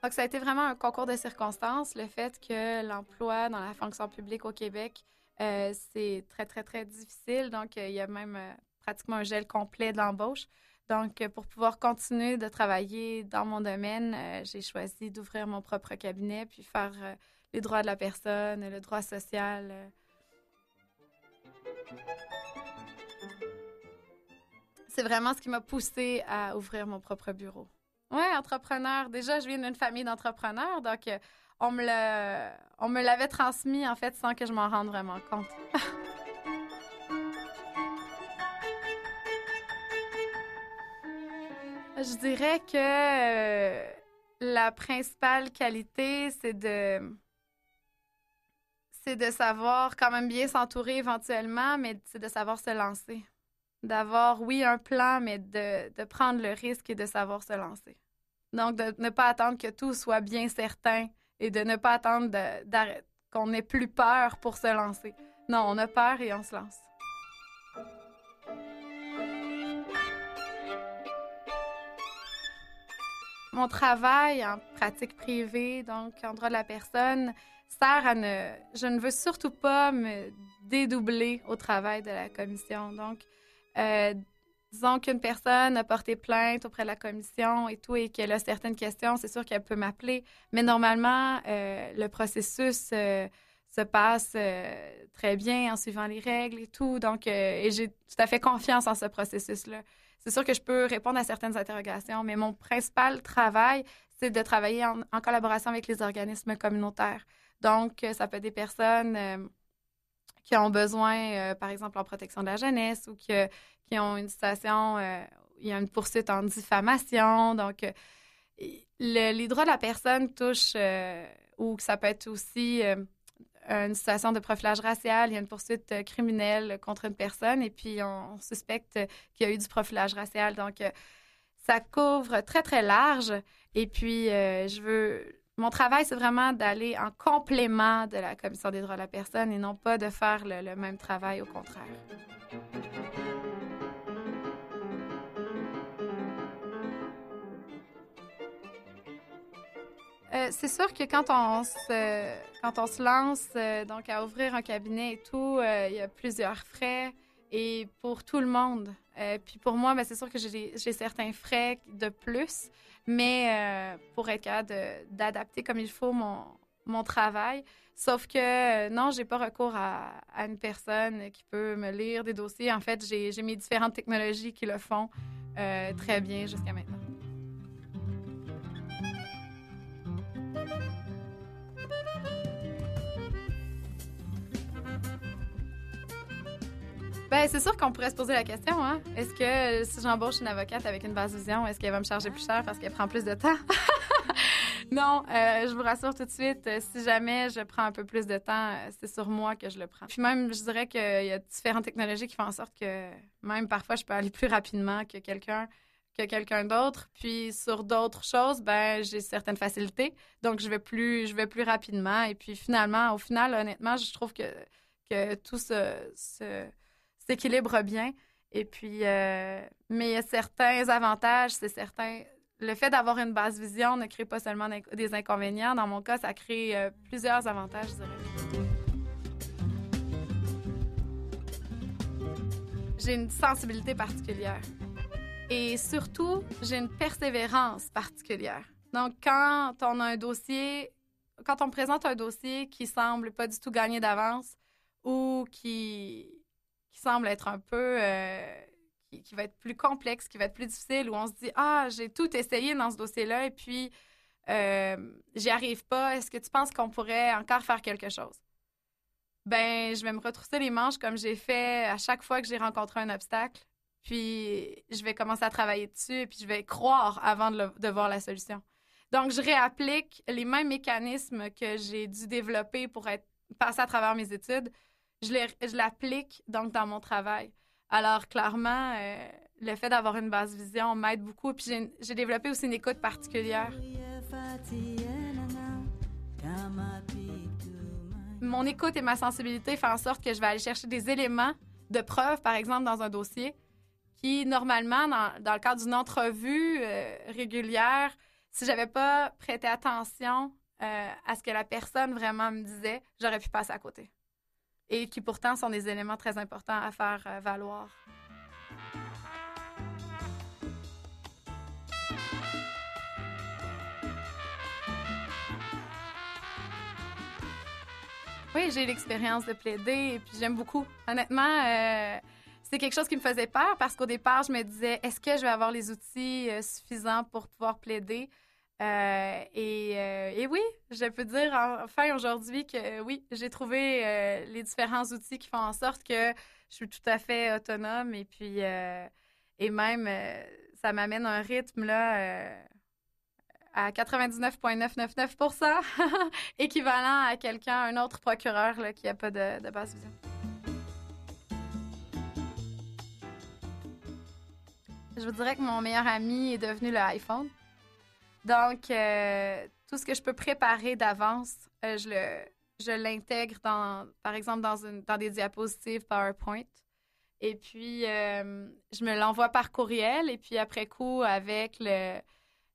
Donc, ça a été vraiment un concours de circonstances, le fait que l'emploi dans la fonction publique au Québec, c'est très, très, très difficile. Donc, il y a même pratiquement un gel complet de l'embauche. Donc, pour pouvoir continuer de travailler dans mon domaine, j'ai choisi d'ouvrir mon propre cabinet puis faire les droits de la personne, le droit social. C'est vraiment ce qui m'a poussée à ouvrir mon propre bureau. Oui, entrepreneur. Déjà, je viens d'une famille d'entrepreneurs, donc on me l'avait transmis, en fait, sans que je m'en rende vraiment compte. Je dirais que la principale qualité, c'est de savoir quand même bien s'entourer éventuellement, mais c'est de savoir se lancer. D'avoir, oui, un plan, mais de prendre le risque et de savoir se lancer. Donc, de ne pas attendre que tout soit bien certain et de ne pas attendre qu'on ait plus peur pour se lancer. Non, on a peur et on se lance. Mon travail en pratique privée, donc en droit de la personne, sert à je ne veux surtout pas me dédoubler au travail de la commission. Donc, disons qu'une personne a porté plainte auprès de la commission et tout, et qu'elle a certaines questions, c'est sûr qu'elle peut m'appeler. Mais normalement, le processus se passe très bien en suivant les règles et tout. Donc, et j'ai tout à fait confiance en ce processus-là. C'est sûr que je peux répondre à certaines interrogations, mais mon principal travail, c'est de travailler en collaboration avec les organismes communautaires. Donc, ça peut être des personnes qui ont besoin, par exemple, en protection de la jeunesse ou qui ont une citation, il y a une poursuite en diffamation. Donc, les droits de la personne touchent, ou ça peut être aussi une citation de profilage racial, il y a une poursuite criminelle contre une personne et puis on suspecte qu'il y a eu du profilage racial. Donc, ça couvre très, très large. Et puis, mon travail, c'est vraiment d'aller en complément de la Commission des droits de la personne et non pas de faire le même travail, au contraire. C'est sûr que quand on se lance donc à ouvrir un cabinet et tout, il y a plusieurs frais et pour tout le monde. Puis pour moi, bien, c'est sûr que j'ai certains frais de plus, mais pour être capable d'adapter comme il faut mon travail. Sauf que non, j'ai pas recours à une personne qui peut me lire des dossiers. En fait, j'ai mes différentes technologies qui le font très bien jusqu'à maintenant. Bien, c'est sûr qu'on pourrait se poser la question, hein? Est-ce que si j'embauche une avocate avec une basse vision, est-ce qu'elle va me charger plus cher parce qu'elle prend plus de temps? Non, je vous rassure tout de suite, si jamais je prends un peu plus de temps, c'est sur moi que je le prends. Puis même, je dirais qu'il y a différentes technologies qui font en sorte que même parfois, je peux aller plus rapidement que quelqu'un d'autre. Puis sur d'autres choses, ben j'ai certaines facilités, donc je vais plus rapidement. Et puis au final, honnêtement, je trouve que tout s'équilibre bien. Et puis, mais il y a certains avantages, c'est certain. Le fait d'avoir une basse vision ne crée pas seulement des inconvénients. Dans mon cas, ça crée plusieurs avantages, je dirais. J'ai une sensibilité particulière. Et surtout, j'ai une persévérance particulière. Donc, quand on présente un dossier qui semble pas du tout gagner d'avance ou qui semble être un peu... qui va être plus complexe, qui va être plus difficile, où on se dit « Ah, j'ai tout essayé dans ce dossier-là et puis j'y arrive pas. Est-ce que tu penses qu'on pourrait encore faire quelque chose? » Ben, je vais me retrousser les manches comme j'ai fait à chaque fois que j'ai rencontré un obstacle. Puis, je vais commencer à travailler dessus et puis je vais croire avant de voir la solution. Donc, je réapplique les mêmes mécanismes que j'ai dû développer pour passer à travers mes études. Je l'applique donc dans mon travail. Alors, clairement, le fait d'avoir une basse vision m'aide beaucoup. Puis j'ai développé aussi une écoute particulière. Mon écoute et ma sensibilité font en sorte que je vais aller chercher des éléments de preuve, par exemple, dans un dossier, qui, normalement, dans le cadre d'une entrevue régulière, si j'avais pas prêté attention à ce que la personne vraiment me disait, j'aurais pu passer à côté. Et qui pourtant sont des éléments très importants à faire valoir. Oui, j'ai l'expérience de plaider et puis j'aime beaucoup. Honnêtement, c'est quelque chose qui me faisait peur parce qu'au départ, je me disais, est-ce que je vais avoir les outils suffisants pour pouvoir plaider? Et oui, je peux dire enfin aujourd'hui que oui, j'ai trouvé les différents outils qui font en sorte que je suis tout à fait autonome et puis et même ça m'amène un rythme là à 99,999% équivalent à un autre procureur là, qui n'a pas de basse vision. Je vous dirais que mon meilleur ami est devenu le iPhone. Donc, tout ce que je peux préparer d'avance, je l'intègre, par exemple, dans des diapositives PowerPoint. Et puis, je me l'envoie par courriel. Et puis, après coup, avec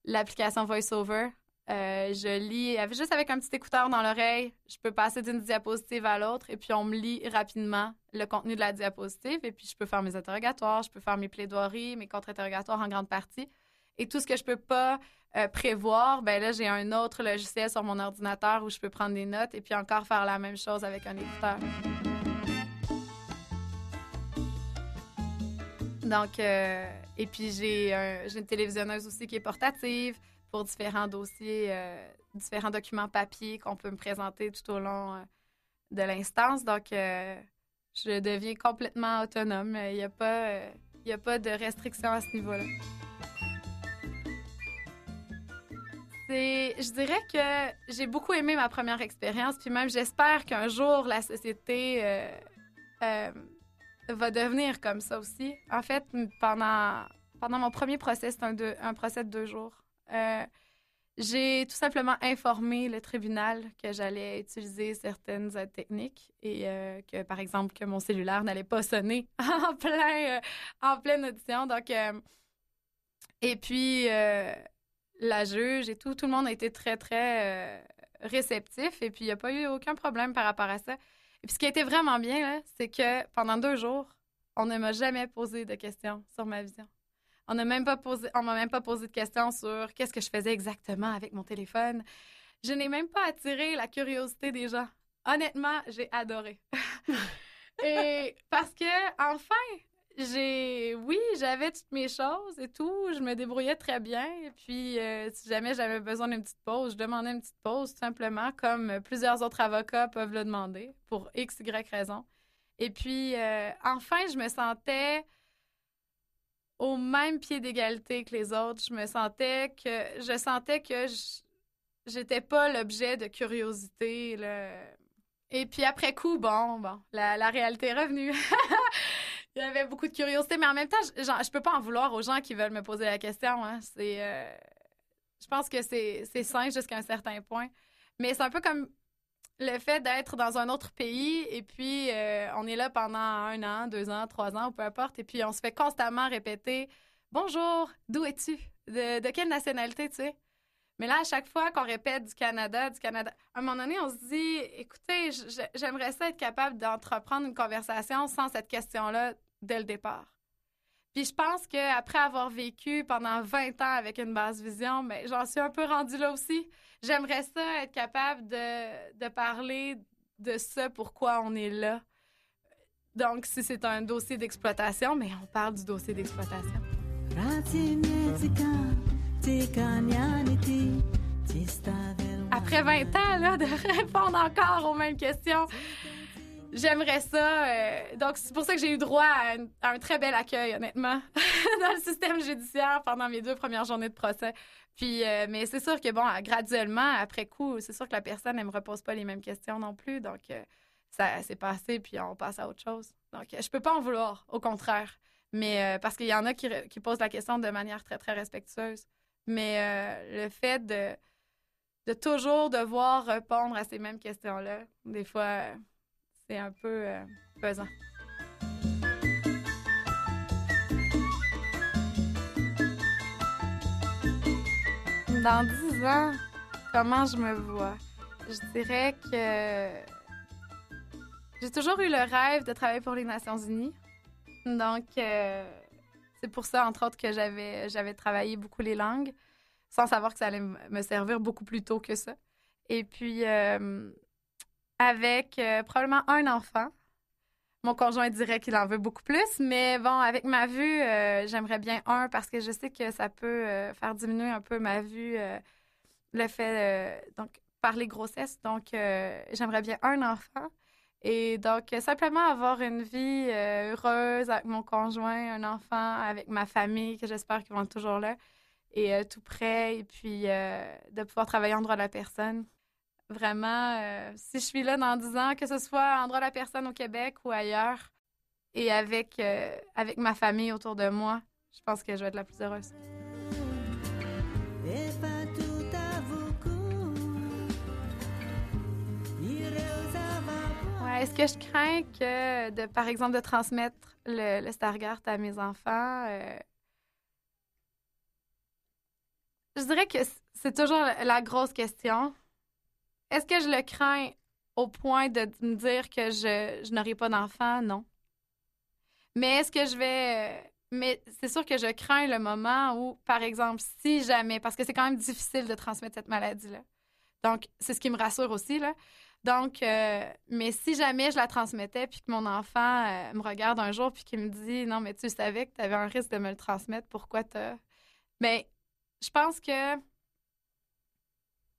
l'application VoiceOver, je lis juste avec un petit écouteur dans l'oreille. Je peux passer d'une diapositive à l'autre. Et puis, on me lit rapidement le contenu de la diapositive. Et puis, je peux faire mes interrogatoires, je peux faire mes plaidoiries, mes contre-interrogatoires en grande partie. Et tout ce que je peux pas... prévoir, ben là, j'ai un autre logiciel sur mon ordinateur où je peux prendre des notes et puis encore faire la même chose avec un éditeur. Donc, et puis j'ai une télévisionneuse aussi qui est portative pour différents dossiers, différents documents papier qu'on peut me présenter tout au long de l'instance. Donc, je deviens complètement autonome. Il n'y a pas de restrictions à ce niveau-là. Je dirais que j'ai beaucoup aimé ma première expérience, puis même j'espère qu'un jour, la société va devenir comme ça aussi. En fait, pendant mon premier procès, c'est un procès de 2 jours, j'ai tout simplement informé le tribunal que j'allais utiliser certaines aides techniques et que, par exemple, que mon cellulaire n'allait pas sonner en pleine audition. Donc, et puis... la juge et tout le monde a été très, très réceptif. Et puis, il n'y a pas eu aucun problème par rapport à ça. Et puis, ce qui a été vraiment bien, là, c'est que pendant 2 jours, on ne m'a jamais posé de questions sur ma vision. On ne m'a même pas posé de questions sur qu'est-ce que je faisais exactement avec mon téléphone. Je n'ai même pas attiré la curiosité des gens. Honnêtement, j'ai adoré. Et parce que, enfin... j'avais toutes mes choses et tout, je me débrouillais très bien. Et puis, si jamais j'avais besoin d'une petite pause, je demandais une petite pause, tout simplement, comme plusieurs autres avocats peuvent le demander, pour X, Y raison. Et puis, enfin, je me sentais au même pied d'égalité que les autres. Je sentais que j'étais pas l'objet de curiosité, là. Et puis après coup, bon, la réalité est revenue. Il y avait beaucoup de curiosité, mais en même temps, je peux pas en vouloir aux gens qui veulent me poser la question. Hein. Je pense que c'est sain jusqu'à un certain point. Mais c'est un peu comme le fait d'être dans un autre pays et puis on est là pendant 1 an, 2 ans, 3 ans, ou peu importe, et puis on se fait constamment répéter « Bonjour, d'où es-tu? De quelle nationalité tu es? » Mais là, à chaque fois qu'on répète du Canada, à un moment donné, on se dit, écoutez, j'aimerais ça être capable d'entreprendre une conversation sans cette question-là dès le départ. Puis je pense qu'après avoir vécu pendant 20 ans avec une basse vision, bien, j'en suis un peu rendue là aussi. J'aimerais ça être capable de parler de ce pourquoi on est là. Donc, si c'est un dossier d'exploitation, bien, on parle du dossier d'exploitation. Après 20 ans, là, de répondre encore aux mêmes questions, j'aimerais ça. Donc, c'est pour ça que j'ai eu droit à un très bel accueil, honnêtement, dans le système judiciaire pendant mes 2 premières journées de procès. Puis, mais c'est sûr que, bon, graduellement, après coup, c'est sûr que la personne, elle me repose pas les mêmes questions non plus. Donc, ça s'est passé, puis on passe à autre chose. Donc, je peux pas en vouloir, au contraire. Mais parce qu'il y en a qui posent la question de manière très, très respectueuse. Mais le fait de toujours devoir répondre à ces mêmes questions-là, des fois, c'est un peu pesant. Dans 10 ans, comment je me vois? Je dirais que j'ai toujours eu le rêve de travailler pour les Nations Unies. Donc, c'est pour ça, entre autres, que j'avais travaillé beaucoup les langues, sans savoir que ça allait me servir beaucoup plus tôt que ça. Et puis, avec probablement un enfant, mon conjoint dirait qu'il en veut beaucoup plus, mais bon, avec ma vue, j'aimerais bien un, parce que je sais que ça peut faire diminuer un peu ma vue, le fait, donc, par les grossesses. Donc, j'aimerais bien un enfant. Et donc, simplement avoir une vie heureuse avec mon conjoint, un enfant, avec ma famille, que j'espère qu'ils vont être toujours là, et tout près, et puis de pouvoir travailler en droit de la personne. Vraiment, si je suis là dans 10 ans, que ce soit en droit de la personne au Québec ou ailleurs, et avec ma famille autour de moi, je pense que je vais être la plus heureuse. Est-ce que je crains que, par exemple, de transmettre le Stargardt à mes enfants? Je dirais que c'est toujours la grosse question. Est-ce que je le crains au point de me dire que je n'aurai pas d'enfant? Non. Mais est-ce que je vais... Mais c'est sûr que je crains le moment où, par exemple, si jamais... Parce que c'est quand même difficile de transmettre cette maladie-là. Donc, c'est ce qui me rassure aussi, là. Donc, mais si jamais je la transmettais puis que mon enfant me regarde un jour puis qu'il me dit « Non, mais tu savais que tu avais un risque de me le transmettre, pourquoi t'as... » Bien, je pense que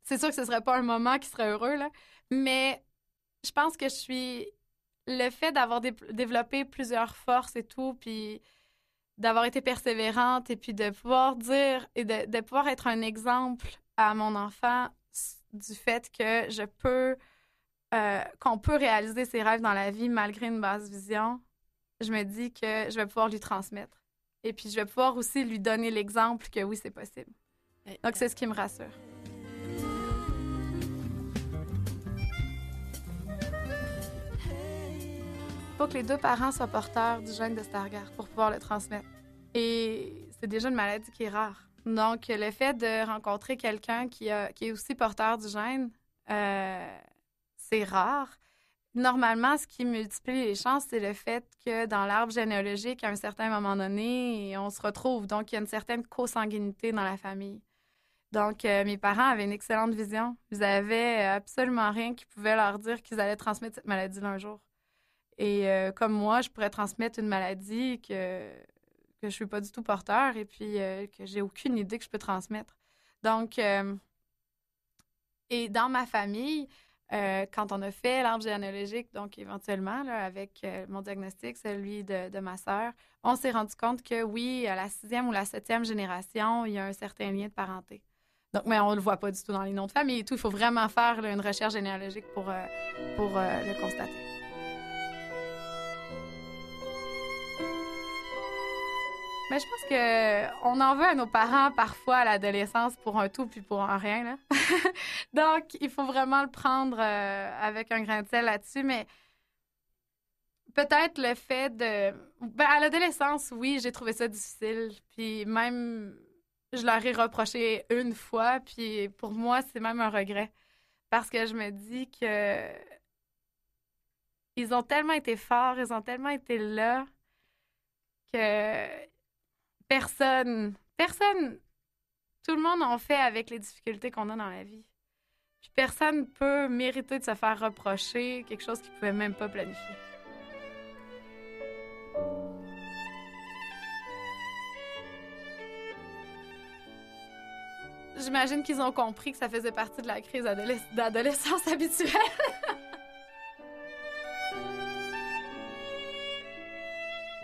c'est sûr que ce serait pas un moment qui serait heureux, là, mais je pense que le fait d'avoir développé plusieurs forces et tout, puis d'avoir été persévérante et puis de pouvoir dire et de pouvoir être un exemple à mon enfant du fait que je peux... qu'on peut réaliser ses rêves dans la vie malgré une basse vision, je me dis que je vais pouvoir lui transmettre. Et puis, je vais pouvoir aussi lui donner l'exemple que oui, c'est possible. Donc, c'est ce qui me rassure. Il faut que les 2 parents soient porteurs du gène de Stargardt pour pouvoir le transmettre. Et c'est déjà une maladie qui est rare. Donc, le fait de rencontrer quelqu'un qui est aussi porteur du gène... c'est rare. Normalement, ce qui multiplie les chances, c'est le fait que dans l'arbre généalogique, à un certain moment donné, on se retrouve. Donc, il y a une certaine consanguinité dans la famille. Donc, mes parents avaient une excellente vision. Ils n'avaient absolument rien qui pouvait leur dire qu'ils allaient transmettre cette maladie-là un jour. Et comme moi, je pourrais transmettre une maladie que je ne suis pas du tout porteur et puis que j'ai aucune idée que je peux transmettre. Donc, et dans ma famille... quand on a fait l'arbre généalogique, donc éventuellement, là, avec mon diagnostic, celui de ma sœur, on s'est rendu compte que oui, à la 6e ou la 7e génération, il y a un certain lien de parenté. Donc, mais on ne le voit pas du tout dans les noms de famille et tout. Il faut vraiment faire là, une recherche généalogique pour le constater. Mais je pense que on en veut à nos parents parfois à l'adolescence pour un tout puis pour un rien. Là. Donc, il faut vraiment le prendre avec un grain de sel là-dessus. Mais peut-être le fait de... Ben, à l'adolescence, oui, j'ai trouvé ça difficile. Puis même, je leur ai reproché une fois. Puis pour moi, c'est même un regret. Parce que je me dis que... Ils ont tellement été forts, ils ont tellement été là que... Personne, tout le monde en fait avec les difficultés qu'on a dans la vie. Puis personne peut mériter de se faire reprocher quelque chose qu'il ne pouvait même pas planifier. J'imagine qu'ils ont compris que ça faisait partie de la crise d'adolescence habituelle.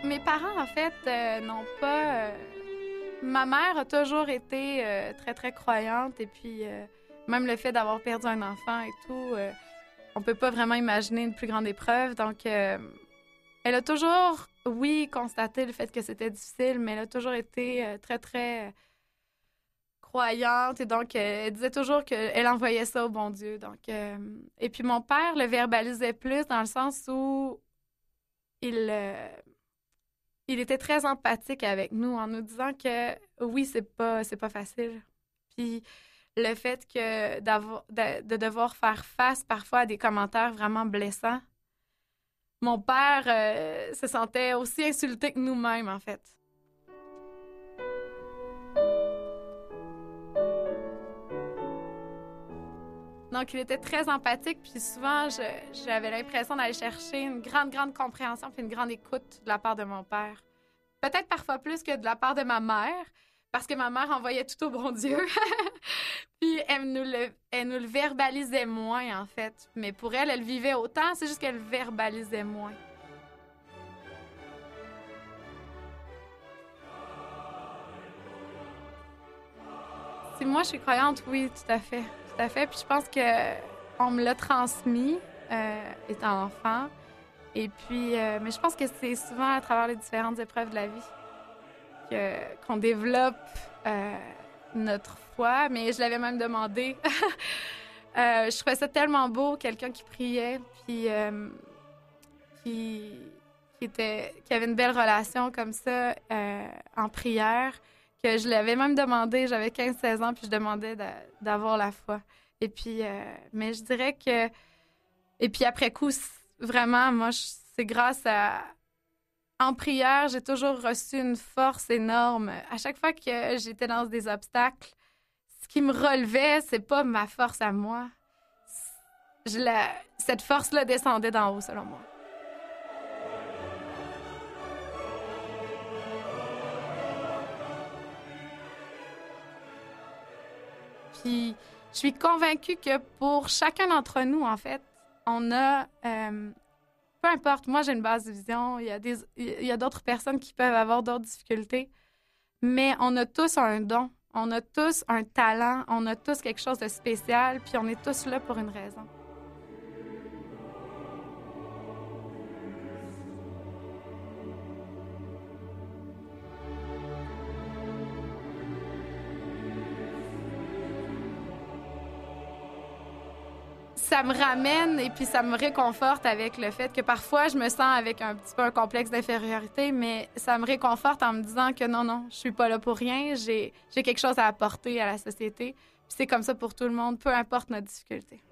Mes parents, en fait, n'ont pas... Ma mère a toujours été très, très croyante. Et puis, même le fait d'avoir perdu un enfant et tout, on peut pas vraiment imaginer une plus grande épreuve. Donc, elle a toujours, oui, constaté le fait que c'était difficile, mais elle a toujours été très, très croyante. Et donc, elle disait toujours qu'elle envoyait ça au bon Dieu. Donc, et puis, mon père le verbalisait plus dans le sens où il était très empathique avec nous en nous disant que oui, c'est pas facile. Puis le fait que de devoir faire face parfois à des commentaires vraiment blessants, mon père se sentait aussi insulté que nous-mêmes, en fait. Donc, il était très empathique, puis souvent, j'avais l'impression d'aller chercher une grande compréhension puis une grande écoute de la part de mon père. Peut-être parfois plus que de la part de ma mère, parce que ma mère envoyait tout au bon Dieu. Puis elle nous le verbalisait moins, en fait. Mais pour elle, elle vivait autant, c'est juste qu'elle verbalisait moins. Si moi, je suis croyante, oui, tout à fait. Tout à fait. Puis je pense qu'on me l'a transmis étant enfant. Et puis, mais je pense que c'est souvent à travers les différentes épreuves de la vie qu'on développe notre foi. Mais je l'avais même demandé. Je trouvais ça tellement beau, quelqu'un qui priait, puis qui avait une belle relation comme ça en prière. Que je l'avais même demandé, j'avais 15-16 ans, puis je demandais d'avoir la foi. Et puis, mais je dirais que... Et puis après coup, vraiment, moi, c'est grâce à... En prière, j'ai toujours reçu une force énorme. À chaque fois que j'étais dans des obstacles, ce qui me relevait, c'est pas ma force à moi. Cette force-là descendait d'en haut, selon moi. Puis, je suis convaincue que pour chacun d'entre nous, en fait, on a... peu importe, moi, j'ai une basse vision, il y a d'autres personnes qui peuvent avoir d'autres difficultés, mais on a tous un don, on a tous un talent, on a tous quelque chose de spécial, puis on est tous là pour une raison. Ça me ramène et puis ça me réconforte avec le fait que parfois, je me sens avec un petit peu un complexe d'infériorité, mais ça me réconforte en me disant que non, je suis pas là pour rien, j'ai quelque chose à apporter à la société. Puis c'est comme ça pour tout le monde, peu importe notre difficulté.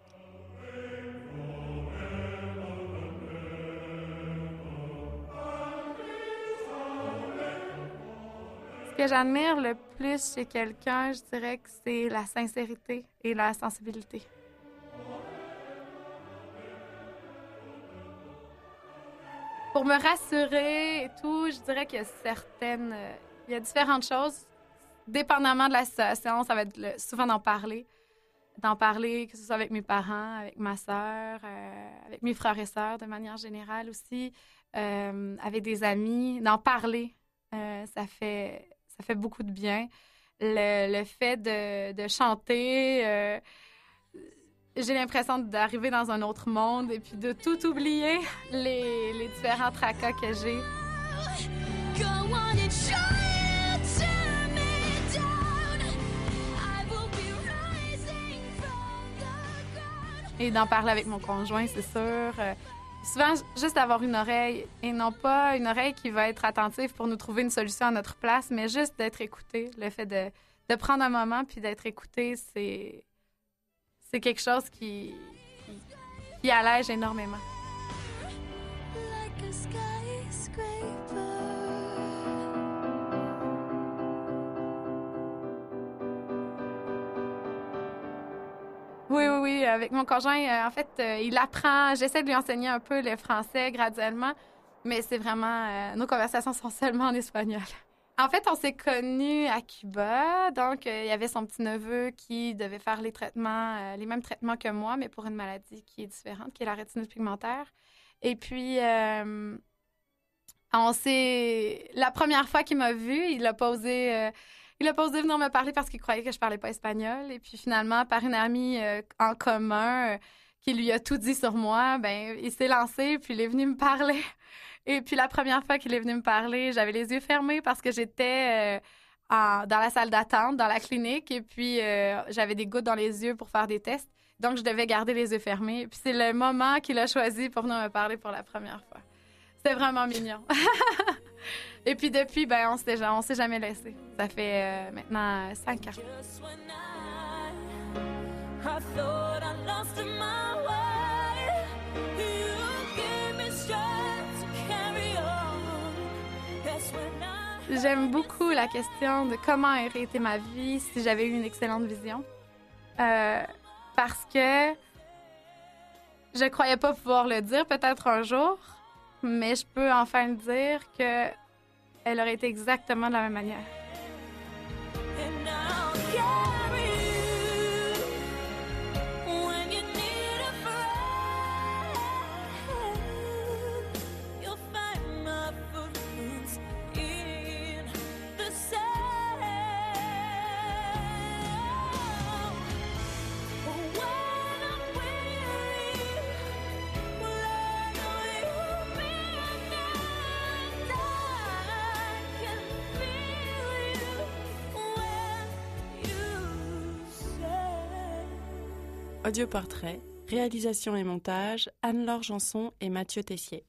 Ce que j'admire le plus chez quelqu'un, je dirais que c'est la sincérité et la sensibilité. Pour me rassurer et tout, je dirais qu'il y a il y a différentes choses. Dépendamment de la situation, ça va être souvent d'en parler, que ce soit avec mes parents, avec ma sœur, avec mes frères et sœurs de manière générale aussi, avec des amis. D'en parler, ça fait beaucoup de bien. le fait de chanter, j'ai l'impression d'arriver dans un autre monde et puis de tout oublier, les différents tracas que j'ai. Et d'en parler avec mon conjoint, c'est sûr. Souvent, juste avoir une oreille, et non pas une oreille qui va être attentive pour nous trouver une solution à notre place, mais juste d'être écouté. Le fait de prendre un moment puis d'être écouté, c'est quelque chose qui allège énormément. Oui. Avec mon conjoint, en fait, il apprend. J'essaie de lui enseigner un peu le français graduellement, mais c'est vraiment... nos conversations sont seulement en espagnol. En fait, on s'est connus à Cuba. Donc, il y avait son petit-neveu qui devait faire les traitements, les mêmes traitements que moi, mais pour une maladie qui est différente, qui est la rétinose pigmentaire. Et puis, la première fois qu'il m'a vue, il a posé venir me parler parce qu'il croyait que je parlais pas espagnol. Et puis finalement, par une amie en commun qui lui a tout dit sur moi, ben il s'est lancé, puis il est venu me parler. Et puis la première fois qu'il est venu me parler, j'avais les yeux fermés parce que j'étais dans la salle d'attente, dans la clinique. Et puis j'avais des gouttes dans les yeux pour faire des tests. Donc, je devais garder les yeux fermés. Et puis c'est le moment qu'il a choisi pour venir me parler pour la première fois. C'était vraiment mignon. Et puis depuis, ben, on s'est jamais laissé. Ça fait maintenant 5 ans. J'aime beaucoup la question de comment aurait été ma vie si j'avais eu une excellente vision. Parce que je croyais pas pouvoir le dire peut-être un jour, mais je peux enfin dire que elle aurait été exactement de la même manière. Audioportrait, réalisation et montage, Anne-Laure Janson et Mathieu Tessier.